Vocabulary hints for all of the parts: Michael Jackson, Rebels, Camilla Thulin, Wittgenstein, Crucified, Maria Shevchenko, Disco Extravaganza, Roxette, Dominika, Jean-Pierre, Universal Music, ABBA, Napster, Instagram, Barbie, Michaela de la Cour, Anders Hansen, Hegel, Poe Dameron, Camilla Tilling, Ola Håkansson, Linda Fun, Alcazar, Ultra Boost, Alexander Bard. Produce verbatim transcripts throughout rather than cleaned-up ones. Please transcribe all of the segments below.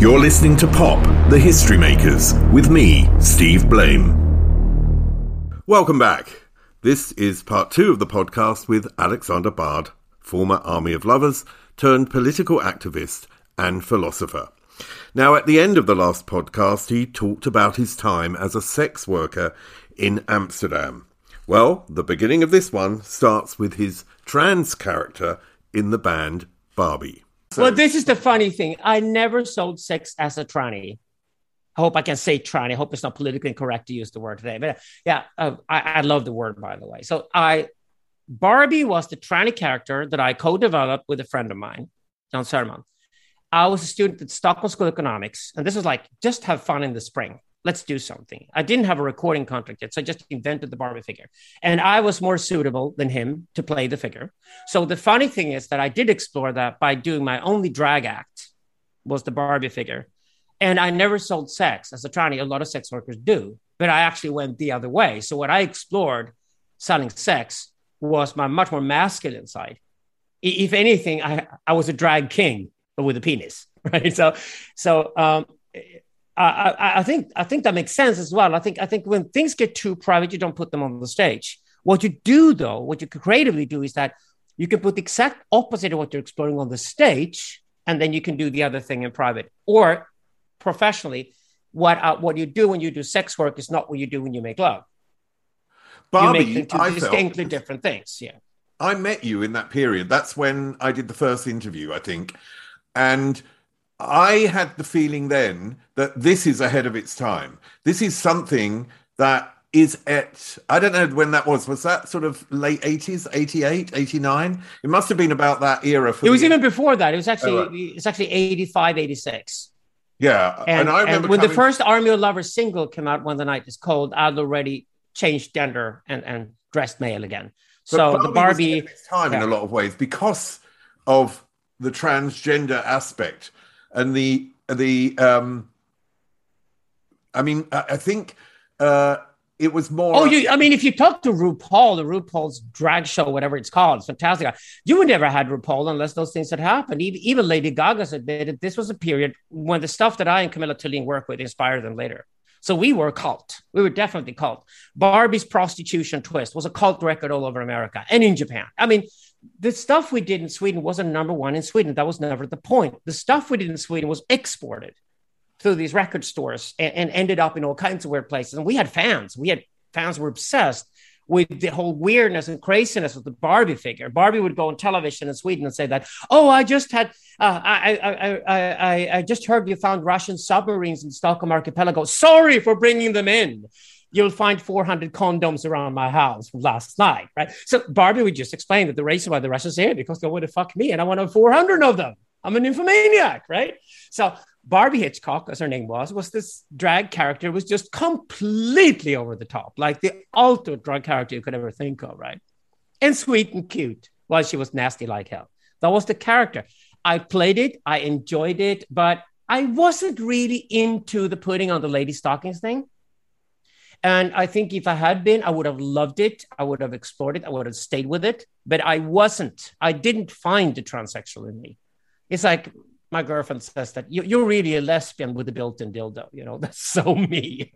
You're listening to Pop, The History Makers, with me, Steve Blame. Welcome back. This is part two of the podcast with Alexander Bard, former Army of Lovers, turned political activist and philosopher. Now, at the end of the last podcast, he talked about his time as a sex worker in Amsterdam. Well, the beginning of this one starts with his trans character in the band Barbie. So. Well, this is the funny thing. I never sold sex as a tranny. I hope I can say tranny. I hope it's not politically incorrect to use the word today. But yeah, uh, I, I love the word, by the way. So I, Barbie was the tranny character that I co-developed with a friend of mine, John Sermon. I was a student at Stockholm School of Economics. And this was like, just have fun in the spring. Let's do something. I didn't have a recording contract yet, so I just invented the Barbie figure. And I was more suitable than him to play the figure. So the funny thing is that I did explore that by doing my only drag act was the Barbie figure. And I never sold sex as a tranny. A lot of sex workers do, but I actually went the other way. So what I explored selling sex was my much more masculine side. If anything, I, I was a drag king, but with a penis, right? So, so, um, I, I think I think that makes sense as well. I think I think when things get too private, you don't put them on the stage. What you do, though, what you can creatively do is that you can put the exact opposite of what you're exploring on the stage, and then you can do the other thing in private. Or professionally, what uh, what you do when you do sex work is not what you do when you make love. Barbie, you make them two distinctly different things. Yeah, I met you in that period. That's when I did the first interview, I think, and I had the feeling then that this is ahead of its time. This is something that is at, I don't know when that was. Was that sort of late eighties, eighty-eight, eighty-nine? It must have been about that era. For it was the, even before that. It was actually oh, right. It's actually eighty-five, eighty-six. Yeah. And, and I remember and when coming... the first Army of Lovers single came out one of the night, it's called I'd Already Changed Gender and, and Dressed Male Again. But so Barbie the Barbie. Ahead of its time yeah. in a lot of ways because of the transgender aspect. And the, the um, I mean, I, I think uh, it was more. Oh, you, I mean, if you talk to RuPaul, the RuPaul's drag show, whatever it's called, it's fantastic. You would never had RuPaul unless those things had happened. Even, even Lady Gaga's admitted this was a period when the stuff that I and Camilla Tilling work with inspired them later. So we were a cult. We were definitely cult. Barbie's prostitution twist was a cult record all over America and in Japan. I mean, the stuff we did in Sweden wasn't number one in Sweden. That was never the point. The stuff we did in Sweden was exported through these record stores and, and ended up in all kinds of weird places. And we had fans. We had fans who were obsessed with the whole weirdness and craziness of the Barbie figure. Barbie would go on television in Sweden and say that, oh, I just had, uh, I, I, I, I, I just heard you found Russian submarines in Stockholm archipelago. Sorry for bringing them in. You'll find four hundred condoms around my house from last night, right? So Barbie would just explain that the reason why the Russians are here because they want to fuck me and I want four hundred of them. I'm an infomaniac, right? So Barbie Hitchcock, as her name was, was this drag character was just completely over the top, like the ultimate drag character you could ever think of, right? And sweet and cute while she was nasty like hell. That was the character. I played it. I enjoyed it, but I wasn't really into the putting on the lady stockings thing. And I think if I had been, I would have loved it. I would have explored it. I would have stayed with it. But I wasn't. I didn't find the transsexual in me. It's like my girlfriend says that you, you're really a lesbian with a built-in dildo. You know, that's so me.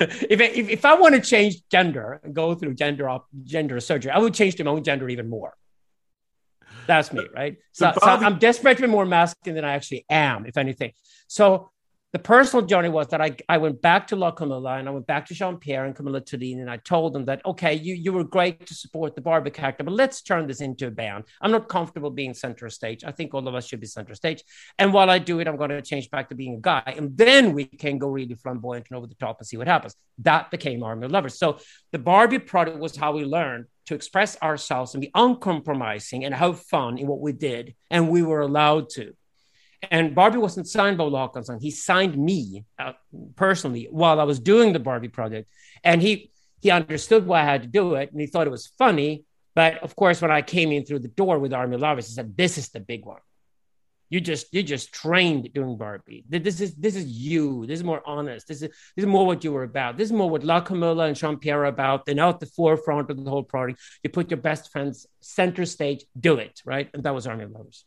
if, if if I want to change gender and go through gender op, gender surgery, I would change to my own gender even more. That's me, right? So, so I'm desperate to be more masculine than I actually am, if anything. So the personal journey was that I, I went back to La Camilla and I went back to Jean-Pierre and Camilla Thulin and I told them that, okay, you, you were great to support the Barbie character, but let's turn this into a band. I'm not comfortable being center stage. I think all of us should be center stage. And while I do it, I'm going to change back to being a guy. And then we can go really flamboyant and over the top and see what happens. That became Army of Lovers. So the Barbie product was how we learned to express ourselves and be uncompromising and have fun in what we did. And we were allowed to. And Barbie wasn't signed by Ola Håkansson. He signed me uh, personally while I was doing the Barbie project. And he he understood why I had to do it. And he thought it was funny. But of course, when I came in through the door with Army of Lovers, he said, this is the big one. You just you just trained doing Barbie. This is this is you. This is more honest. This is this is more what you were about. This is more what La Camilla and Jean-Pierre are about. They're now at the forefront of the whole project. You put your best friends center stage, do it, right? And that was Army of Lovers.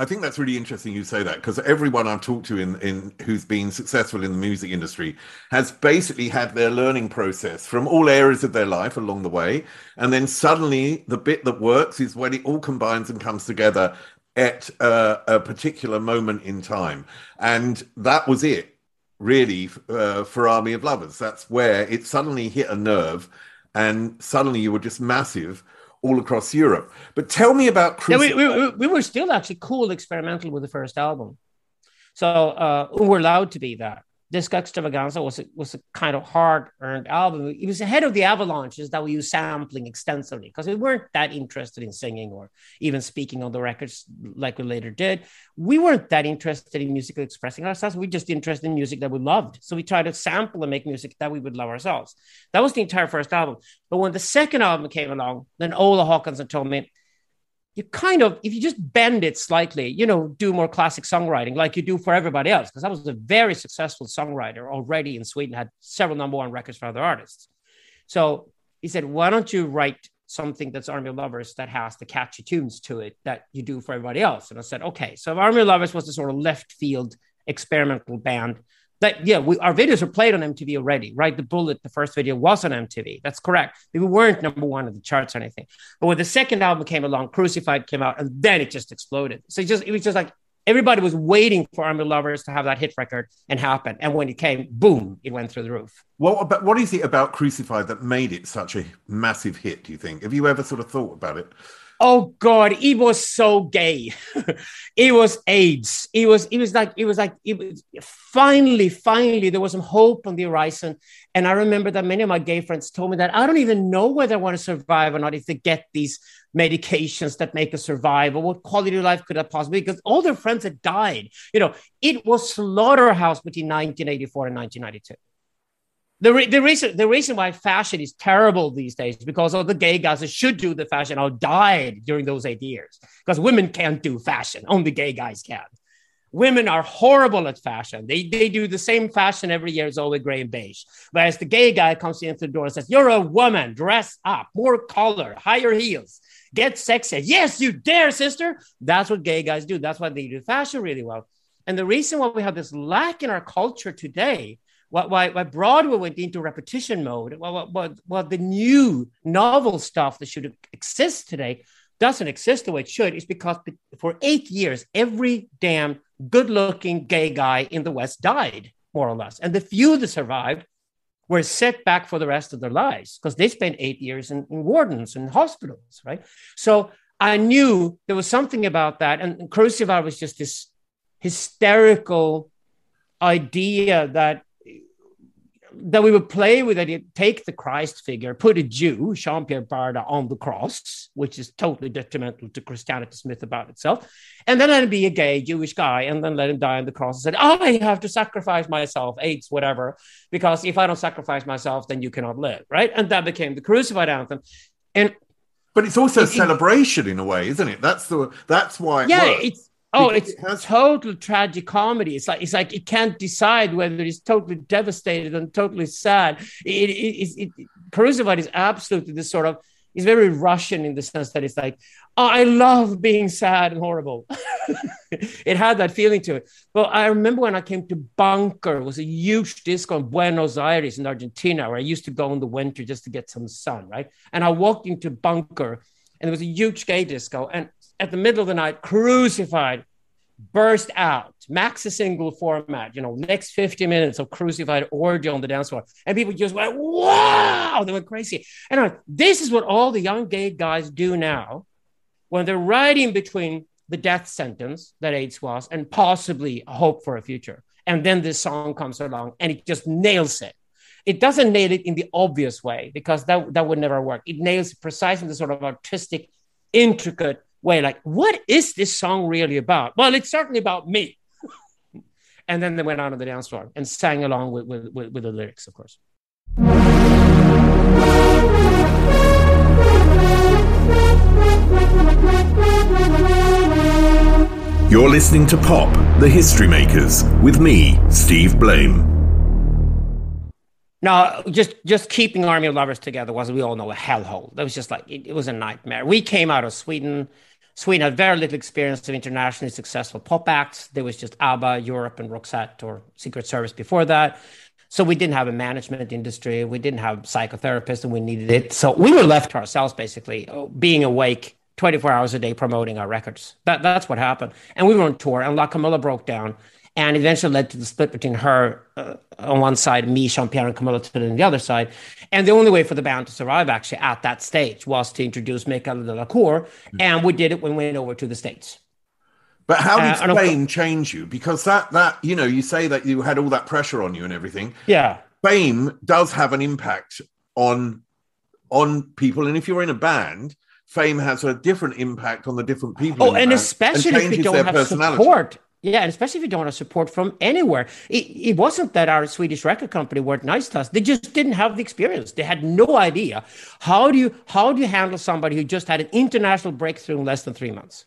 I think that's really interesting you say that, because everyone I've talked to in, in who's been successful in the music industry has basically had their learning process from all areas of their life along the way. And then suddenly the bit that works is when it all combines and comes together at a, a particular moment in time. And that was it, really, uh, for Army of Lovers. That's where it suddenly hit a nerve and suddenly you were just massive all across Europe. But tell me about Crucified. Yeah, we, we, we were still actually cool experimental with the first album. So uh, we were allowed to be that. Disco Extravaganza was a, was a kind of hard-earned album. It was ahead of the avalanches that we used sampling extensively because we weren't that interested in singing or even speaking on the records like we later did. We weren't that interested in musically expressing ourselves. We were just interested in music that we loved. So we tried to sample and make music that we would love ourselves. That was the entire first album. But when the second album came along, then Ola Håkansson told me, you kind of, if you just bend it slightly, you know, do more classic songwriting like you do for everybody else. Because I was a very successful songwriter already in Sweden, had several number one records for other artists. So he said, why don't you write something that's Army of Lovers that has the catchy tunes to it that you do for everybody else? And I said, okay. So Army of Lovers was the sort of left field experimental band that, yeah, we, our videos were played on M T V already, right? The Bullet, the first video was on M T V. That's correct. We weren't number one in the charts or anything. But when the second album came along, Crucified came out, and then it just exploded. So it, just, it was just like everybody was waiting for Army of Lovers to have that hit record and happen. And when it came, boom, it went through the roof. Well, but what is it about Crucified that made it such a massive hit, do you think? Have you ever sort of thought about it? Oh God, it was so gay. It was AIDS. It was, it was like, it was like, it was, finally, finally, there was some hope on the horizon. And I remember that many of my gay friends told me that I don't even know whether I want to survive or not if they get these medications that make us survive, or what quality of life could that possibly be? Because all their friends had died. You know, it was slaughterhouse between nineteen eighty-four and nineteen ninety-two. The, re- the reason the reason why fashion is terrible these days is because all the gay guys that should do the fashion all died during those eight years because women can't do fashion. Only gay guys can. Women are horrible at fashion. They they do the same fashion every year. It's always gray and beige. Whereas the gay guy comes in through the door and says, you're a woman, dress up, more color, higher heels, get sexy. Yes, you dare, sister. That's what gay guys do. That's why they do fashion really well. And the reason why we have this lack in our culture today, Why, why Broadway went into repetition mode, well, well, well, the new novel stuff that should exist today doesn't exist the way it should, is because for eight years, every damn good-looking gay guy in the West died, more or less. And the few that survived were set back for the rest of their lives because they spent eight years in, in wardens and hospitals, right? So I knew there was something about that. And, and Crucified was just this hysterical idea that that we would play with it, take the Christ figure, put a Jew, Jean-Pierre Bard, on the cross, which is totally detrimental to Christianity's myth about itself, and then let him be a gay Jewish guy, and then let him die on the cross and said, I have to sacrifice myself, AIDS, whatever, because if I don't sacrifice myself, then you cannot live, right? And that became the Crucified anthem. And But it's also it, a celebration it, in a way, isn't it? That's the that's why it yeah, works. It's, Oh, because it's it has... total tragic comedy. It's like it's like it can't decide whether it's totally devastated and totally sad. It, it, it, it, Crucified is absolutely this sort of, it's very Russian in the sense that it's like, oh, I love being sad and horrible. It had that feeling to it. Well, I remember when I came to Bunker, it was a huge disco in Buenos Aires in Argentina where I used to go in the winter just to get some sun, right? And I walked into Bunker and there was a huge gay disco, and at the middle of the night, Crucified burst out. Max a single format, you know, next fifty minutes of Crucified orgy on the dance floor. And people just went, wow, they went crazy. And I'm, this is what all the young gay guys do now when they're right in between the death sentence that AIDS was and possibly a hope for a future. And then this song comes along and it just nails it. It doesn't nail it in the obvious way because that, that would never work. It nails precisely the sort of artistic, intricate way, like, what is this song really about? Well, it's certainly about me. And then they went out on the dance floor and sang along with, with, with, with the lyrics, of course. You're listening to Pop, The History Makers, with me, Steve Blame. Now, just, just keeping Army of Lovers together was, we all know, a hellhole. That was just like, it, it was a nightmare. We came out of Sweden, Sweden had very little experience of internationally successful pop acts. There was just ABBA, Europe, and Roxette or Secret Service before that. So we didn't have a management industry. We didn't have psychotherapists, and we needed it. So we were left to ourselves, basically, being awake twenty-four hours a day promoting our records. That, that's what happened. And we were on tour, and La Camilla broke down, and eventually led to the split between her uh, on one side, me, Jean-Pierre, and Camilla Thulin on the other side. And the only way for the band to survive, actually, at that stage was to introduce Michaela de la Cour, mm-hmm. and we did it when we went over to the States. But how did uh, Spain change you? Because that, that, you know, you say that you had all that pressure on you and everything. Yeah. Fame does have an impact on on people. And if you're in a band, fame has a different impact on the different people. Oh, and especially if you don't have support. Yeah, and especially if you don't have support from anywhere. It, it wasn't that our Swedish record company weren't nice to us. They just didn't have the experience. They had no idea. How do you how do you handle somebody who just had an international breakthrough in less than three months?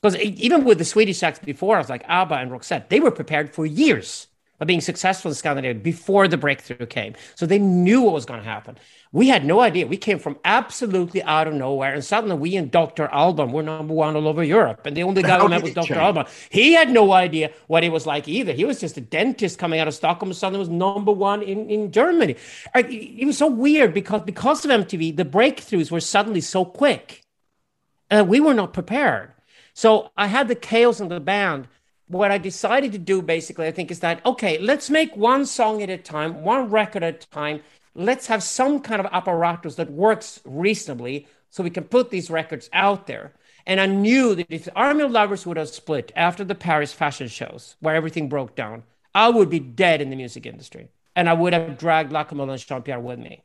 Because even with the Swedish acts before us, like ABBA and Roxette, they were prepared for years of being successful in Scandinavia before the breakthrough came. So they knew what was going to happen. We had no idea. We came from absolutely out of nowhere. And suddenly we and Doctor Alban were number one all over Europe. And the only guy who met was Doctor Alban. He had no idea what it was like either. He was just a dentist coming out of Stockholm, and suddenly was number one in, in Germany. It was so weird because, because of M T V, the breakthroughs were suddenly so quick. And we were not prepared. So I had the chaos in the band. What I decided to do, basically, I think, is that, okay, let's make one song at a time, one record at a time. Let's have some kind of apparatus that works reasonably so we can put these records out there. And I knew that if the Army of Lovers would have split after the Paris fashion shows, where everything broke down, I would be dead in the music industry. And I would have dragged La Camilla and Jean-Pierre with me.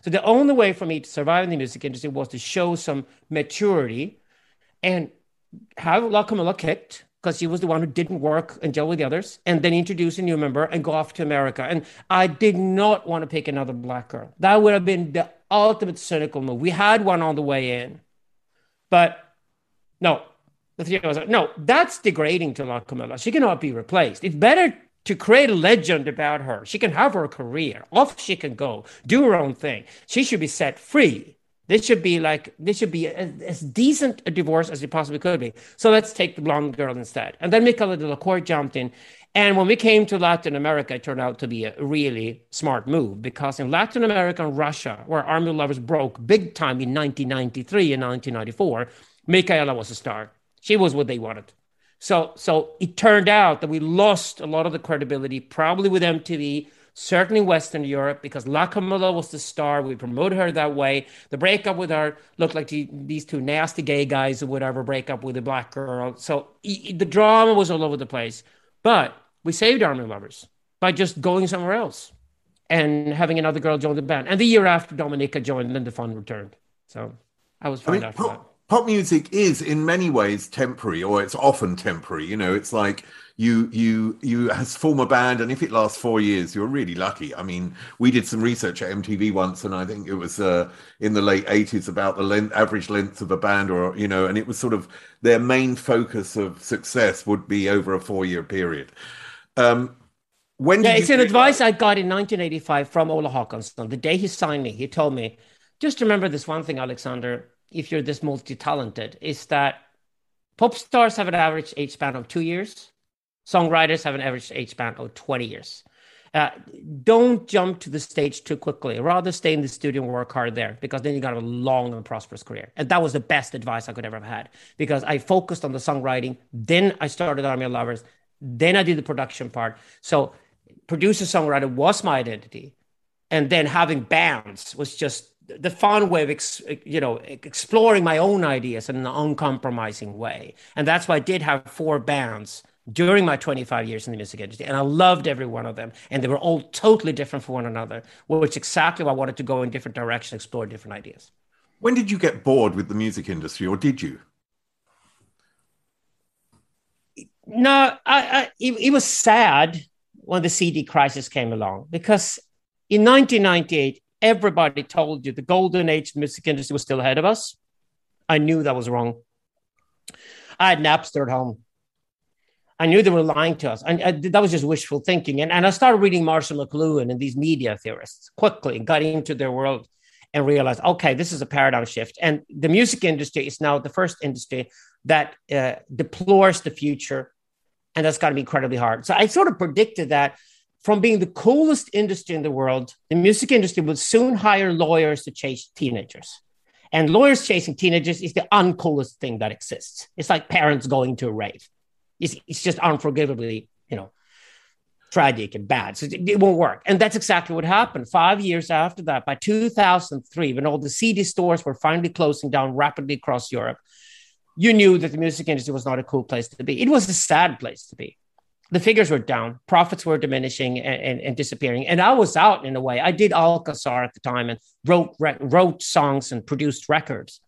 So the only way for me to survive in the music industry was to show some maturity and have La Camilla kicked, because she was the one who didn't work and gel with the others, and then introduce a new member and go off to America. And I did not want to pick another black girl. That would have been the ultimate cynical move. We had one on the way in, but no, the three of us, no, that's degrading to La Camilla. She cannot be replaced. It's better to create a legend about her. She can have her career. Off she can go, do her own thing. She should be set free. This should be like, this should be as, as decent a divorce as it possibly could be. So let's take the blonde girl instead. And then Michaela de la Cour jumped in. And when we came to Latin America, it turned out to be a really smart move, because in Latin America and Russia, where Army of Lovers broke big time in nineteen ninety-three and nineteen ninety-four, Michaela was a star. She was what they wanted. So, so it turned out that we lost a lot of the credibility, probably with M T V, certainly Western Europe, because La Camilla was the star. We promoted her that way. The breakup with her looked like the, these two nasty gay guys or whatever break up with a black girl. So e- the drama was all over the place. But we saved Army of Lovers by just going somewhere else and having another girl join the band. And the year after, Dominika joined, Linda Fun returned. So I was fine I mean, after pop, that. Pop music is in many ways temporary, or it's often temporary. You know, it's like... You you you form a band, and if it lasts four years, you're really lucky. I mean, we did some research at M T V once, and I think it was uh, in the late eighties about the length, average length of a band, or you know, and it was sort of their main focus of success would be over a four-year period. Um, when yeah, it's an advice that? I got in nineteen eighty-five from Ola Håkansson. The day he signed me, he told me, "Just remember this one thing, Alexander. If you're this multi-talented, is that pop stars have an average age span of two years." Songwriters have an average age span of twenty years. Uh, don't jump to the stage too quickly. Rather stay in the studio and work hard there, because then you got a long and prosperous career. And that was the best advice I could ever have had, because I focused on the songwriting. Then I started Army of Lovers. Then I did the production part. So producer-songwriter was my identity. And then having bands was just the fun way of ex, you know, exploring my own ideas in an uncompromising way. And that's why I did have four bands during my twenty-five years in the music industry, and I loved every one of them, and they were all totally different from one another, which exactly why I wanted to go in different directions, explore different ideas. When did you get bored with the music industry, or did you? No, I, I, it, it was sad when the C D crisis came along, because in nineteen ninety-eight, everybody told you the golden age of the music industry was still ahead of us. I knew that was wrong. I had Napster at home. I knew they were lying to us. And I, that was just wishful thinking. And, and I started reading Marshall McLuhan and these media theorists quickly and got into their world. and realized, okay, this is a paradigm shift. And the music industry is now the first industry that uh, deplores the future. And that's got to be incredibly hard. So I sort of predicted that from being the coolest industry in the world, the music industry would soon hire lawyers to chase teenagers. And lawyers chasing teenagers is the uncoolest thing that exists. It's like parents going to a rave. It's, it's just unforgivably, you know, tragic and bad. So it, it won't work. And that's exactly what happened. Five years after that, by two thousand three, when all the C D stores were finally closing down rapidly across Europe, you knew that the music industry was not a cool place to be. It was a sad place to be. The figures were down, profits were diminishing and, and, and disappearing. And I was out in a way. I did Alcazar at the time and wrote re- wrote songs and produced records.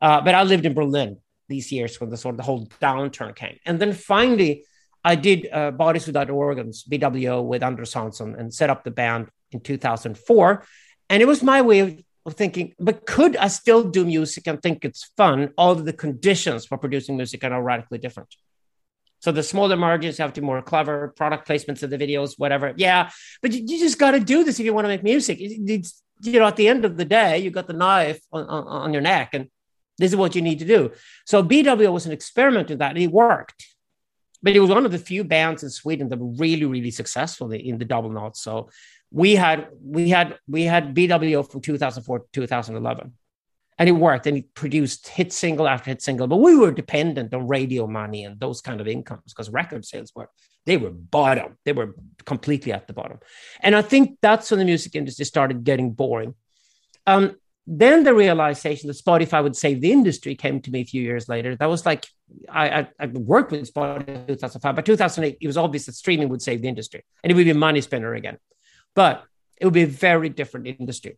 Uh, but I lived in Berlin these years when the sort of the whole downturn came. And then finally, I did uh, Bodies Without Organs, B W O, with Anders Hansen and set up the band in two thousand four. And it was my way of, of thinking, but could I still do music and think it's fun? All of the conditions for producing music are now radically different. So the smaller margins have to be more clever, product placements of the videos, whatever. Yeah, but you, you just got to do this if you want to make music. It, it's, you know, at the end of the day, you got the knife on, on, on your neck, and this is what you need to do. So B W was an experiment in that, and it worked. But it was one of the few bands in Sweden that were really, really successful in the double knots. So we had we had we had B W from two thousand four to two thousand eleven. And it worked, and it produced hit single after hit single. But we were dependent on radio money and those kind of incomes because record sales were, they were bottom. They were completely at the bottom. And I think that's when the music industry started getting boring. Um, then the realization that Spotify would save the industry came to me a few years later. That was like, I, I, I worked with Spotify in two thousand five. By two thousand eight, it was obvious that streaming would save the industry. And it would be a money spinner again. But it would be a very different industry.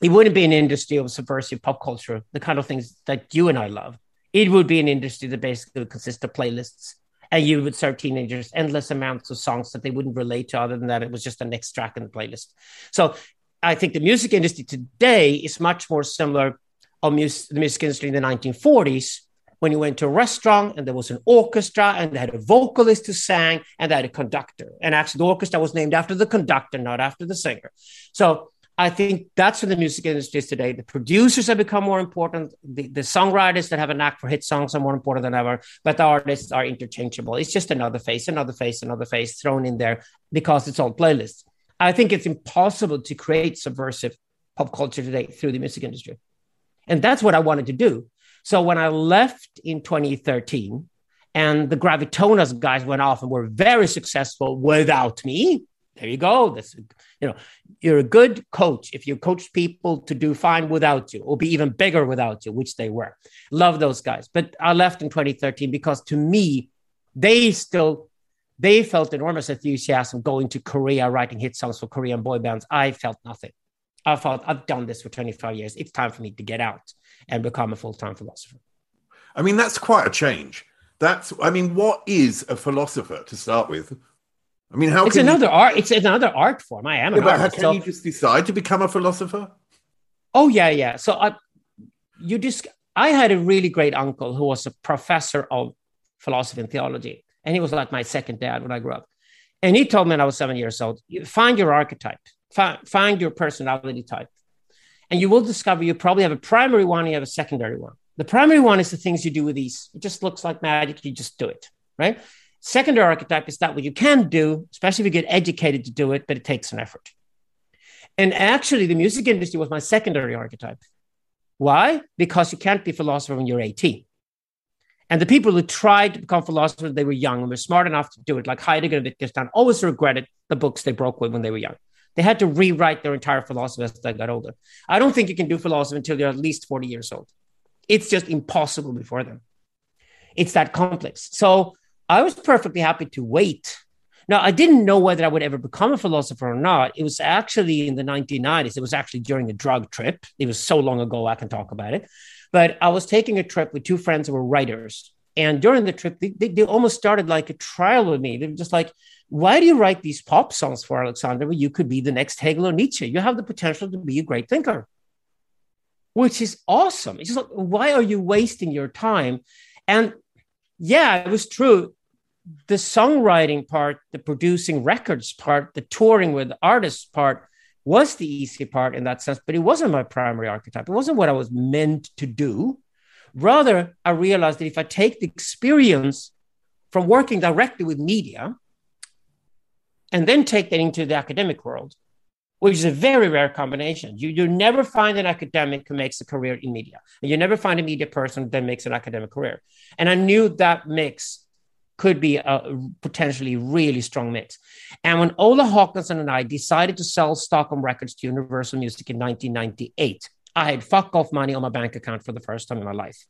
It wouldn't be an industry of subversive pop culture, the kind of things that you and I love. It would be an industry that basically would consist of playlists, and you would serve teenagers endless amounts of songs that they wouldn't relate to other than that it was just the next track in the playlist. So I think the music industry today is much more similar to music, the music industry in the nineteen forties, when you went to a restaurant and there was an orchestra and they had a vocalist who sang and they had a conductor. And actually the orchestra was named after the conductor, not after the singer. So I think that's what the music industry is today. The producers have become more important. The, the songwriters that have a knack for hit songs are more important than ever, but the artists are interchangeable. It's just another face, another face, another face thrown in there because it's all playlists. I think it's impossible to create subversive pop culture today through the music industry. And that's what I wanted to do. So when I left in twenty thirteen and the Gravitonas guys went off and were very successful without me, there you go. That's, you know, you're a good coach if you coach people to do fine without you or be even bigger without you, which they were. Love those guys. But I left in twenty thirteen because to me, they still, they felt enormous enthusiasm going to Korea, writing hit songs for Korean boy bands. I felt nothing. I thought I've done this for twenty-five years. It's time for me to get out and become a full-time philosopher. I mean, that's quite a change. That's, I mean, what is a philosopher to start with? I mean, how it's can another you... art? It's another art form. I am. Yeah, an but artist, how can so... you just decide to become a philosopher? Oh yeah, yeah. So I, you just, I had a really great uncle who was a professor of philosophy and theology, and he was like my second dad when I grew up. And he told me when I was seven years old, find your archetype, find, find your personality type, and you will discover you probably have a primary one, and you have a secondary one. The primary one is the things you do with these. It just looks like magic. You just do it, right? Secondary archetype is that what you can do, especially if you get educated to do it, but it takes an effort. And actually, the music industry was my secondary archetype. Why? Because you can't be a philosopher when you're eighteen. And the people who tried to become philosophers, they were young and were smart enough to do it, like Heidegger and Wittgenstein, always regretted the books they broke with when they were young. They had to rewrite their entire philosophy as they got older. I don't think you can do philosophy until you're at least forty years old. It's just impossible before them. It's that complex. So I was perfectly happy to wait. Now, I didn't know whether I would ever become a philosopher or not. It was actually in the nineteen nineties. It was actually during a drug trip. It was so long ago, I can talk about it. But I was taking a trip with two friends who were writers. And during the trip, they, they, they almost started like a trial with me. They were just like, why do you write these pop songs for, Alexander? Well, you could be the next Hegel or Nietzsche. You have the potential to be a great thinker, which is awesome. It's just like, why are you wasting your time? And yeah, it was true. The songwriting part, the producing records part, the touring with artists part was the easy part in that sense, but it wasn't my primary archetype. It wasn't what I was meant to do. Rather, I realized that if I take the experience from working directly with media and then take that into the academic world, which is a very rare combination. You, you never find an academic who makes a career in media. And you never find a media person that makes an academic career. And I knew that mix could be a potentially really strong mix. And when Ola Håkansson and I decided to sell Stockholm Records to Universal Music in nineteen ninety-eight, I had fuck off money on my bank account for the first time in my life.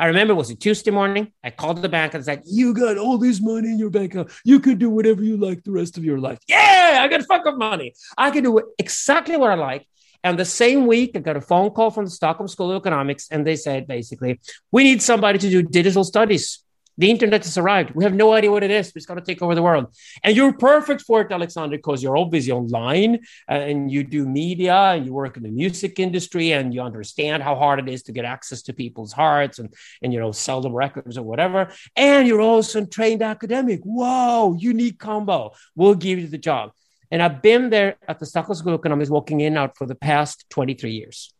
I remember it was a Tuesday morning. I called the bank and said, you got all this money in your bank account. You could do whatever you like the rest of your life. Yeah, I got fuck off money. I can do exactly what I like. And the same week, I got a phone call from the Stockholm School of Economics. And they said, basically, we need somebody to do digital studies. The internet has arrived. We have no idea what it is. It's going to take over the world. And you're perfect for it, Alexander, because you're obviously online and you do media and you work in the music industry and you understand how hard it is to get access to people's hearts and, and you know, sell them records or whatever. And you're also a trained academic. Whoa, unique combo. We'll give you the job. And I've been there at the Stockholm School of Economics, walking in and out for the past twenty-three years.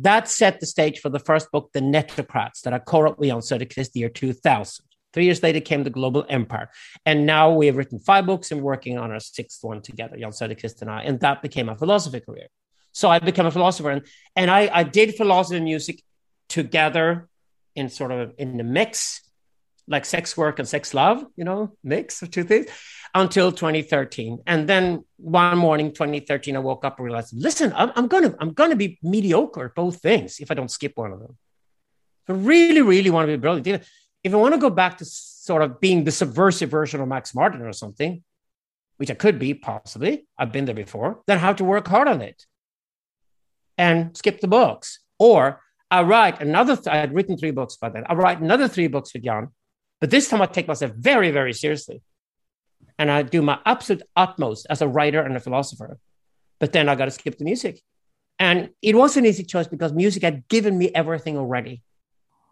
That set the stage for the first book, The Netocrats, that I co-wrote with Jan Söderqvist the year two thousand. Three years later came The Global Empire. And now we have written five books and working on our sixth one together, Jan Söderqvist and I. And that became a philosophy career. So I became a philosopher. And, and I, I did philosophy and music together in sort of in the mix, like sex work and sex love, you know, mix of two things, until twenty thirteen. And then one morning, twenty thirteen, I woke up and realized, listen, I'm, I'm going to I'm gonna be mediocre at both things if I don't skip one of them. If I really, really want to be brilliant, if I want to go back to sort of being the subversive version of Max Martin or something, which I could be possibly, I've been there before, then I have to work hard on it and skip the books. Or I write another, th- I had written three books by then, I write another three books with Jan. But this time I take myself very, very seriously. And I do my absolute utmost as a writer and a philosopher. But then I got to skip the music. And it was an easy choice because music had given me everything already.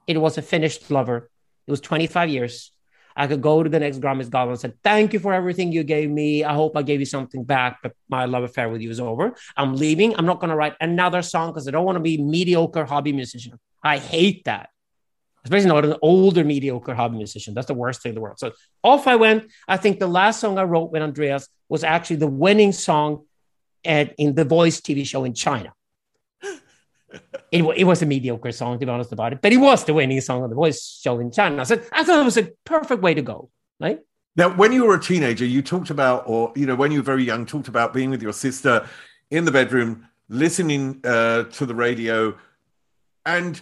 It was a finished lover. It was twenty-five years. I could go to the next Grammys Gala and say, thank you for everything you gave me. I hope I gave you something back, but my love affair with you is over. I'm leaving. I'm not going to write another song because I don't want to be a mediocre hobby musician. I hate that. Especially not an older, mediocre hobby musician. That's the worst thing in the world. So off I went. I think the last song I wrote with Andreas was actually the winning song at, in The Voice T V show in China. It, it was a mediocre song, to be honest about it, but it was the winning song on The Voice show in China. So I thought it was a perfect way to go, right? Now, when you were a teenager, you talked about, or, you know, when you were very young, talked about being with your sister in the bedroom, listening uh, to the radio, and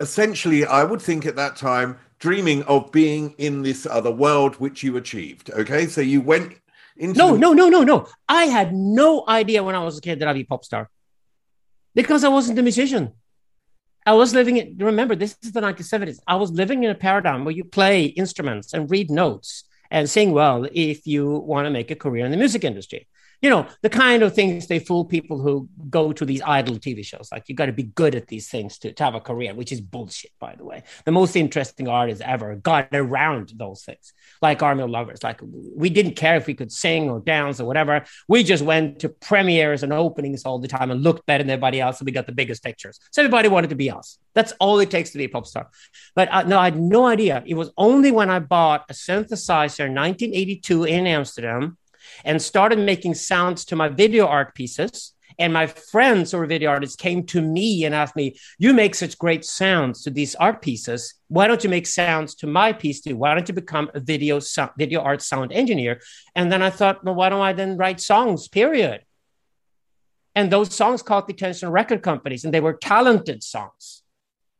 essentially, I would think at that time, dreaming of being in this other world, which you achieved. Okay, so you went into... No, the... no, no, no, no. I had no idea when I was a kid that I'd be a pop star because I wasn't a musician. I was living in... Remember, this is the nineteen seventies. I was living in a paradigm where you play instruments and read notes and sing well if you want to make a career in the music industry. You know, the kind of things they fool people who go to these idol T V shows. Like, you got to be good at these things to, to have a career, which is bullshit, by the way. The most interesting artists ever got around those things, like Army of Lovers. Like, we didn't care if we could sing or dance or whatever. We just went to premieres and openings all the time and looked better than everybody else, and we got the biggest pictures. So everybody wanted to be us. That's all it takes to be a pop star. But I, no, I had no idea. It was only when I bought a synthesizer in nineteen eighty-two in Amsterdam, and started making sounds to my video art pieces. And my friends who were video artists came to me and asked me, you make such great sounds to these art pieces. Why don't you make sounds to my piece too? Why don't you become a video so- video art sound engineer? And then I thought, well, why don't I then write songs, period? And those songs caught the attention of record companies, and they were talented songs.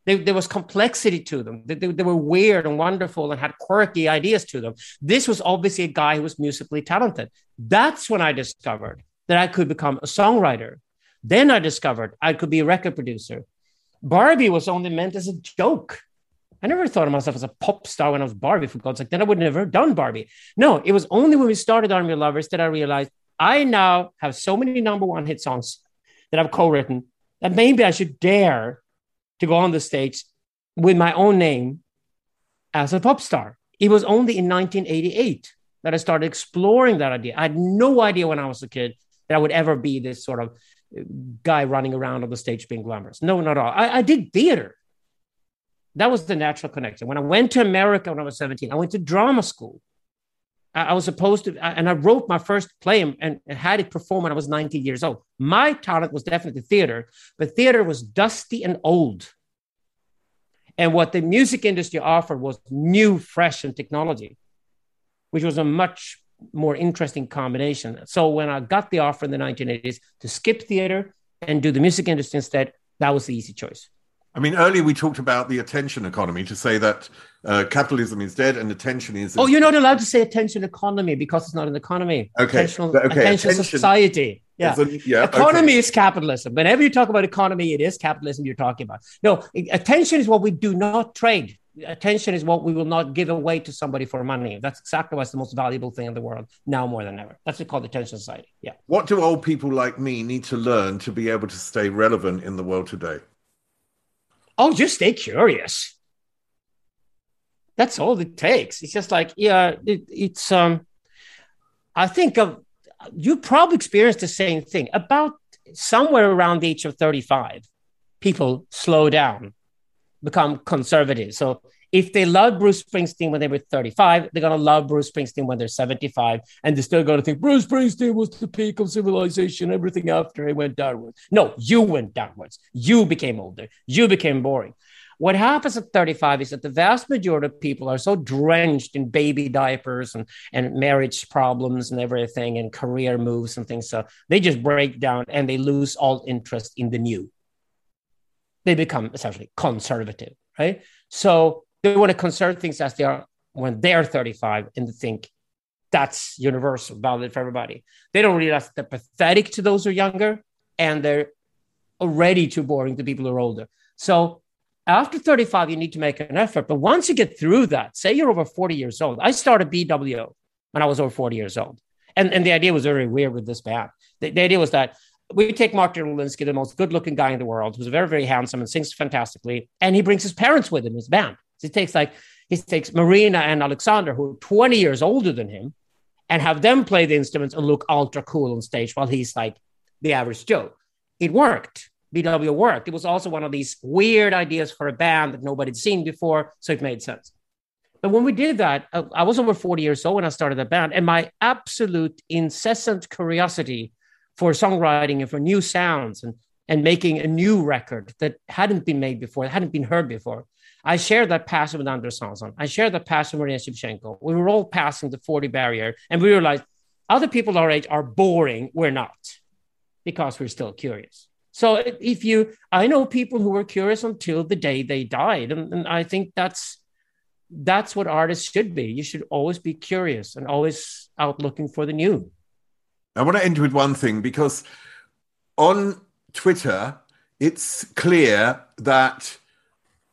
They, there was complexity to them. They, they, they were weird and wonderful and had quirky ideas to them. This was obviously a guy who was musically talented. That's when I discovered that I could become a songwriter. Then I discovered I could be a record producer. Barbie was only meant as a joke. I never thought of myself as a pop star when I was Barbie, for God's sake. Then I would never have done Barbie. No, it was only when we started Army of Lovers that I realized I now have so many number one hit songs that I've co-written that maybe I should dare to go on the stage with my own name as a pop star. It was only in nineteen eighty-eight that I started exploring that idea. I had no idea when I was a kid that I would ever be this sort of guy running around on the stage being glamorous. No, not at all. I, I did theater. That was the natural connection. When I went to America when I was seventeen, I went to drama school. I, I was supposed to, I, and I wrote my first play and, and had it performed when I was nineteen years old. My talent was definitely theater, but theater was dusty and old. And what the music industry offered was new, fresh, and technology, which was a much more interesting combination. So when I got the offer in the nineteen eighties to skip theater and do the music industry instead, that was the easy choice. I mean, earlier we talked about the attention economy to say that uh, capitalism is dead and attention is... Oh, you're not allowed to say attention economy because it's not an economy. Okay. Attentional, okay. Attention, attention society. Yeah. A, yeah economy okay. is capitalism. Whenever you talk about economy, it is capitalism you're talking about. No, attention is what we do not trade. Attention is what we will not give away to somebody for money. That's exactly what's the most valuable thing in the world now more than ever. That's what called attention society. Yeah. What do old people like me need to learn to be able to stay relevant in the world today? Oh, just stay curious. That's all it takes. It's just like, yeah, it, it's, um, I think of, you probably experienced the same thing. About somewhere around the age of thirty-five, people slow down, become conservative. So if they love Bruce Springsteen when they were thirty-five, they're going to love Bruce Springsteen when they're seventy-five. And they're still going to think Bruce Springsteen was the peak of civilization. Everything after it went downwards. No, you went downwards. You became older. You became boring. What happens at thirty-five is that the vast majority of people are so drenched in baby diapers and, and marriage problems and everything and career moves and things. So they just break down and they lose all interest in the new. They become essentially conservative, right? So they want to conserve things as they are when they're thirty-five and they think that's universal, valid for everybody. They don't realize that they're pathetic to those who are younger and they're already too boring to people who are older. So after thirty-five, you need to make an effort. But once you get through that, say you're over forty years old. I started B W O when I was over forty years old. And, and the idea was very weird with this band. The, the idea was that we take Martin Olinsky, the most good-looking guy in the world, who's very, very handsome and sings fantastically, and he brings his parents with him, his band. So he takes like he takes Marina and Alexander, who are twenty years older than him, and have them play the instruments and look ultra cool on stage while he's like the average Joe. It worked. B W worked. It was also one of these weird ideas for a band that nobody'd seen before, so it made sense. But when we did that, I, I was over forty years old when I started the band, and my absolute incessant curiosity for songwriting and for new sounds and, and making a new record that hadn't been made before, that hadn't been heard before. I shared that passion with Anders Hansen. I shared that passion with Maria Shevchenko. We were all passing the forty barrier and we realized other people our age are boring. We're not, because we're still curious. So if you, I know people who were curious until the day they died. And, and I think that's, that's what artists should be. You should always be curious and always out looking for the new. I want to end with one thing, because on Twitter, it's clear that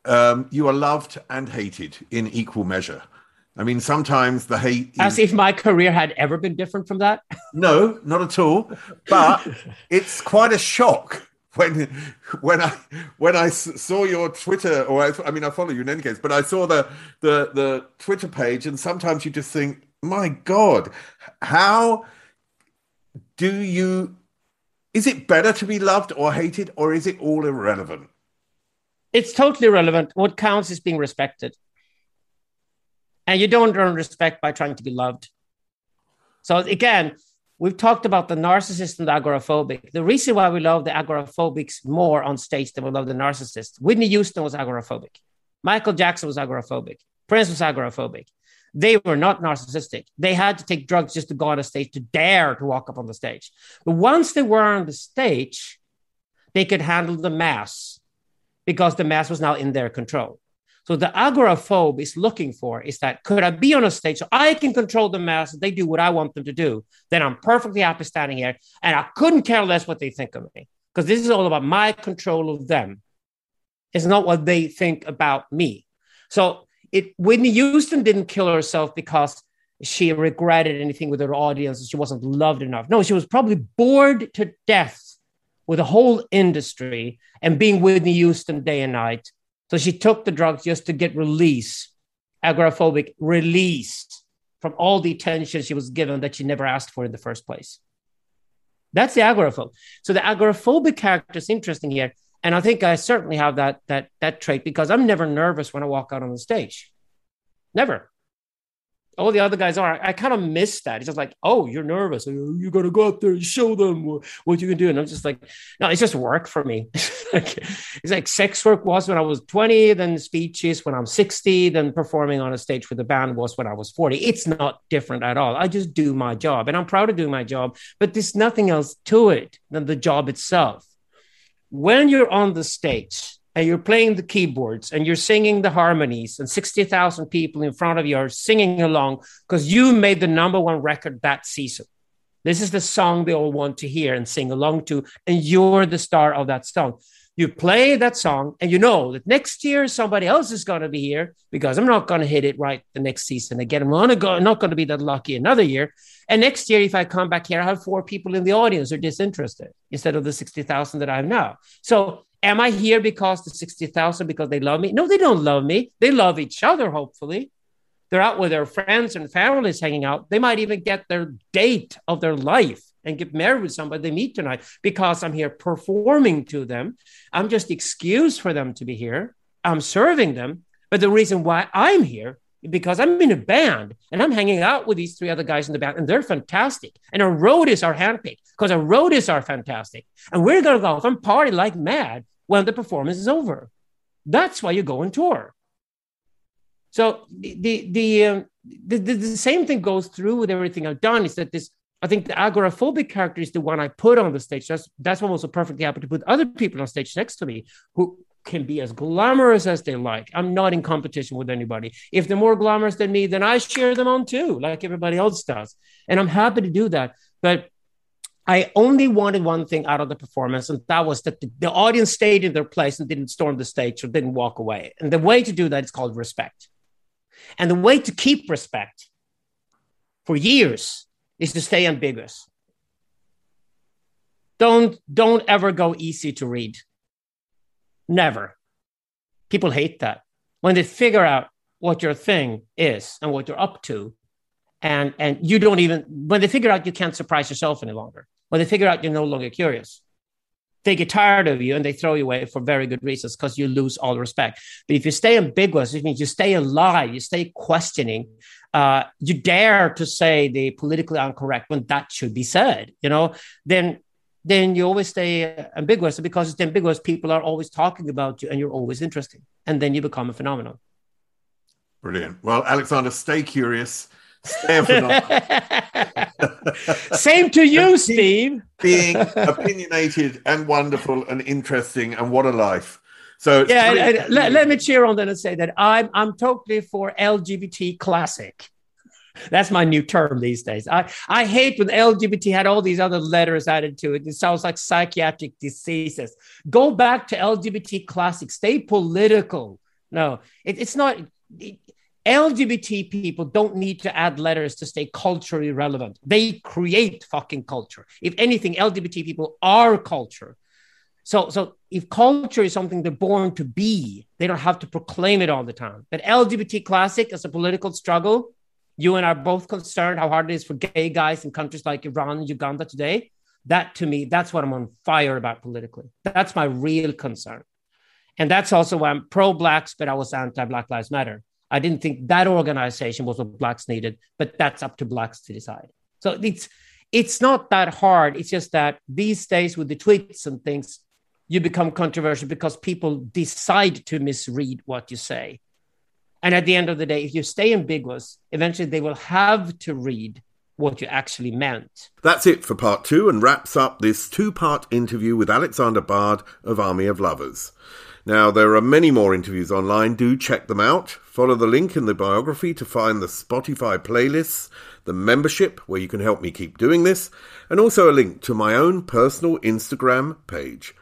um, you are loved and hated in equal measure. I mean, sometimes the hate... As is... if my career had ever been different from that? No, not at all. But it's quite a shock when when I when I saw your Twitter, or I, I mean, I follow you in any case, but I saw the the, the Twitter page, and sometimes you just think, my God, how... Do you, is it better to be loved or hated, or is it all irrelevant? It's totally irrelevant. What counts is being respected. And you don't earn respect by trying to be loved. So again, we've talked about the narcissist and the agoraphobic. The reason why we love the agoraphobics more on stage than we love the narcissist. Whitney Houston was agoraphobic. Michael Jackson was agoraphobic. Prince was agoraphobic. They were not narcissistic. They had to take drugs just to go on a stage, to dare to walk up on the stage. But once they were on the stage, they could handle the mass, because the mass was now in their control. So the agoraphobe is looking for is that, could I be on a stage so I can control the mass, and they do what I want them to do? Then I'm perfectly happy standing here, and I couldn't care less what they think of me, because this is all about my control of them. It's not what they think about me. So It, Whitney Houston didn't kill herself because she regretted anything with her audience and she wasn't loved enough. No, she was probably bored to death with the whole industry and being Whitney Houston day and night. So she took the drugs just to get release, agoraphobic release from all the attention she was given that she never asked for in the first place. That's the agoraphobe. So the agoraphobic character is interesting here. And I think I certainly have that, that, that trait, because I'm never nervous when I walk out on the stage. Never. All the other guys are. I kind of miss that. It's just like, oh, you're nervous. You got to go up there and show them what you can do. And I'm just like, no, it's just work for me. Like, it's like sex work was when I was twenty, then speeches when I'm sixty, then performing on a stage with a band was when I was forty. It's not different at all. I just do my job, and I'm proud of doing my job, but there's nothing else to it than the job itself. When you're on the stage, and you're playing the keyboards and you're singing the harmonies, and sixty thousand people in front of you are singing along because you made the number one record that season. This is the song they all want to hear and sing along to, and you're the star of that song. You play that song, and you know that next year somebody else is going to be here, because I'm not going to hit it right the next season again. I'm not going to be that lucky another year. And next year, if I come back here, I have four people in the audience who are disinterested instead of the sixty thousand that I have now. So am I here because the sixty thousand, because they love me? No, they don't love me. They love each other, hopefully. They're out with their friends and families hanging out. They might even get their date of their life and get married with somebody they meet tonight, because I'm here performing to them. I'm just excuse for them to be here. I'm serving them. But the reason why I'm here is because I'm in a band and I'm hanging out with these three other guys in the band, and they're fantastic. And our roadies are handpicked because our roadies are fantastic. And we're going to go off and party like mad when the performance is over. That's why you go on tour. So the the the, um, the the the same thing goes through with everything I've done. Is that this? I think the agoraphobic character is the one I put on the stage. That's that's what I'm also perfectly happy to put other people on stage next to me who can be as glamorous as they like. I'm not in competition with anybody. If they're more glamorous than me, then I cheer them on too, like everybody else does. And I'm happy to do that. But I only wanted one thing out of the performance, and that was that the, the audience stayed in their place and didn't storm the stage or didn't walk away. And the way to do that is called respect. And the way to keep respect for years is to stay ambiguous. Don't, don't ever go easy to read. Never. People hate that. When they figure out what your thing is and what you're up to, and, and you don't even, when they figure out you can't surprise yourself any longer, when they figure out you're no longer curious, they get tired of you and they throw you away for very good reasons, because you lose all respect. But if you stay ambiguous, it means you stay alive, you stay questioning, uh, you dare to say the politically incorrect when that should be said, you know, then, then you always stay ambiguous, because it's ambiguous. People are always talking about you and you're always interesting. And then you become a phenomenon. Brilliant. Well, Alexander, stay curious. Same to you, Steve. Being opinionated and wonderful and interesting, and what a life. So yeah, and, and let, let me cheer on that and say that I'm I'm totally for L G B T classic. That's my new term these days. I, I hate when L G B T had all these other letters added to it. It sounds like psychiatric diseases. Go back to L G B T classic. Stay political. No, it, it's not. It, L G B T people don't need to add letters to stay culturally relevant. They create fucking culture. If anything, L G B T people are culture. So, so if culture is something they're born to be, they don't have to proclaim it all the time. But L G B T classic as a political struggle, you and I are both concerned how hard it is for gay guys in countries like Iran and Uganda today. That, to me, that's what I'm on fire about politically. That's my real concern. And that's also why I'm pro-Blacks, but I was anti-Black Lives Matter. I didn't think that organization was what Blacks needed, but that's up to Blacks to decide. So it's it's not that hard. It's just that these days with the tweets and things, you become controversial because people decide to misread what you say. And at the end of the day, if you stay ambiguous, eventually they will have to read what you actually meant. That's it for part two, and wraps up this two-part interview with Alexander Bard of Army of Lovers. Now, there are many more interviews online. Do check them out. Follow the link in the biography to find the Spotify playlists, the membership where you can help me keep doing this, and also a link to my own personal Instagram page.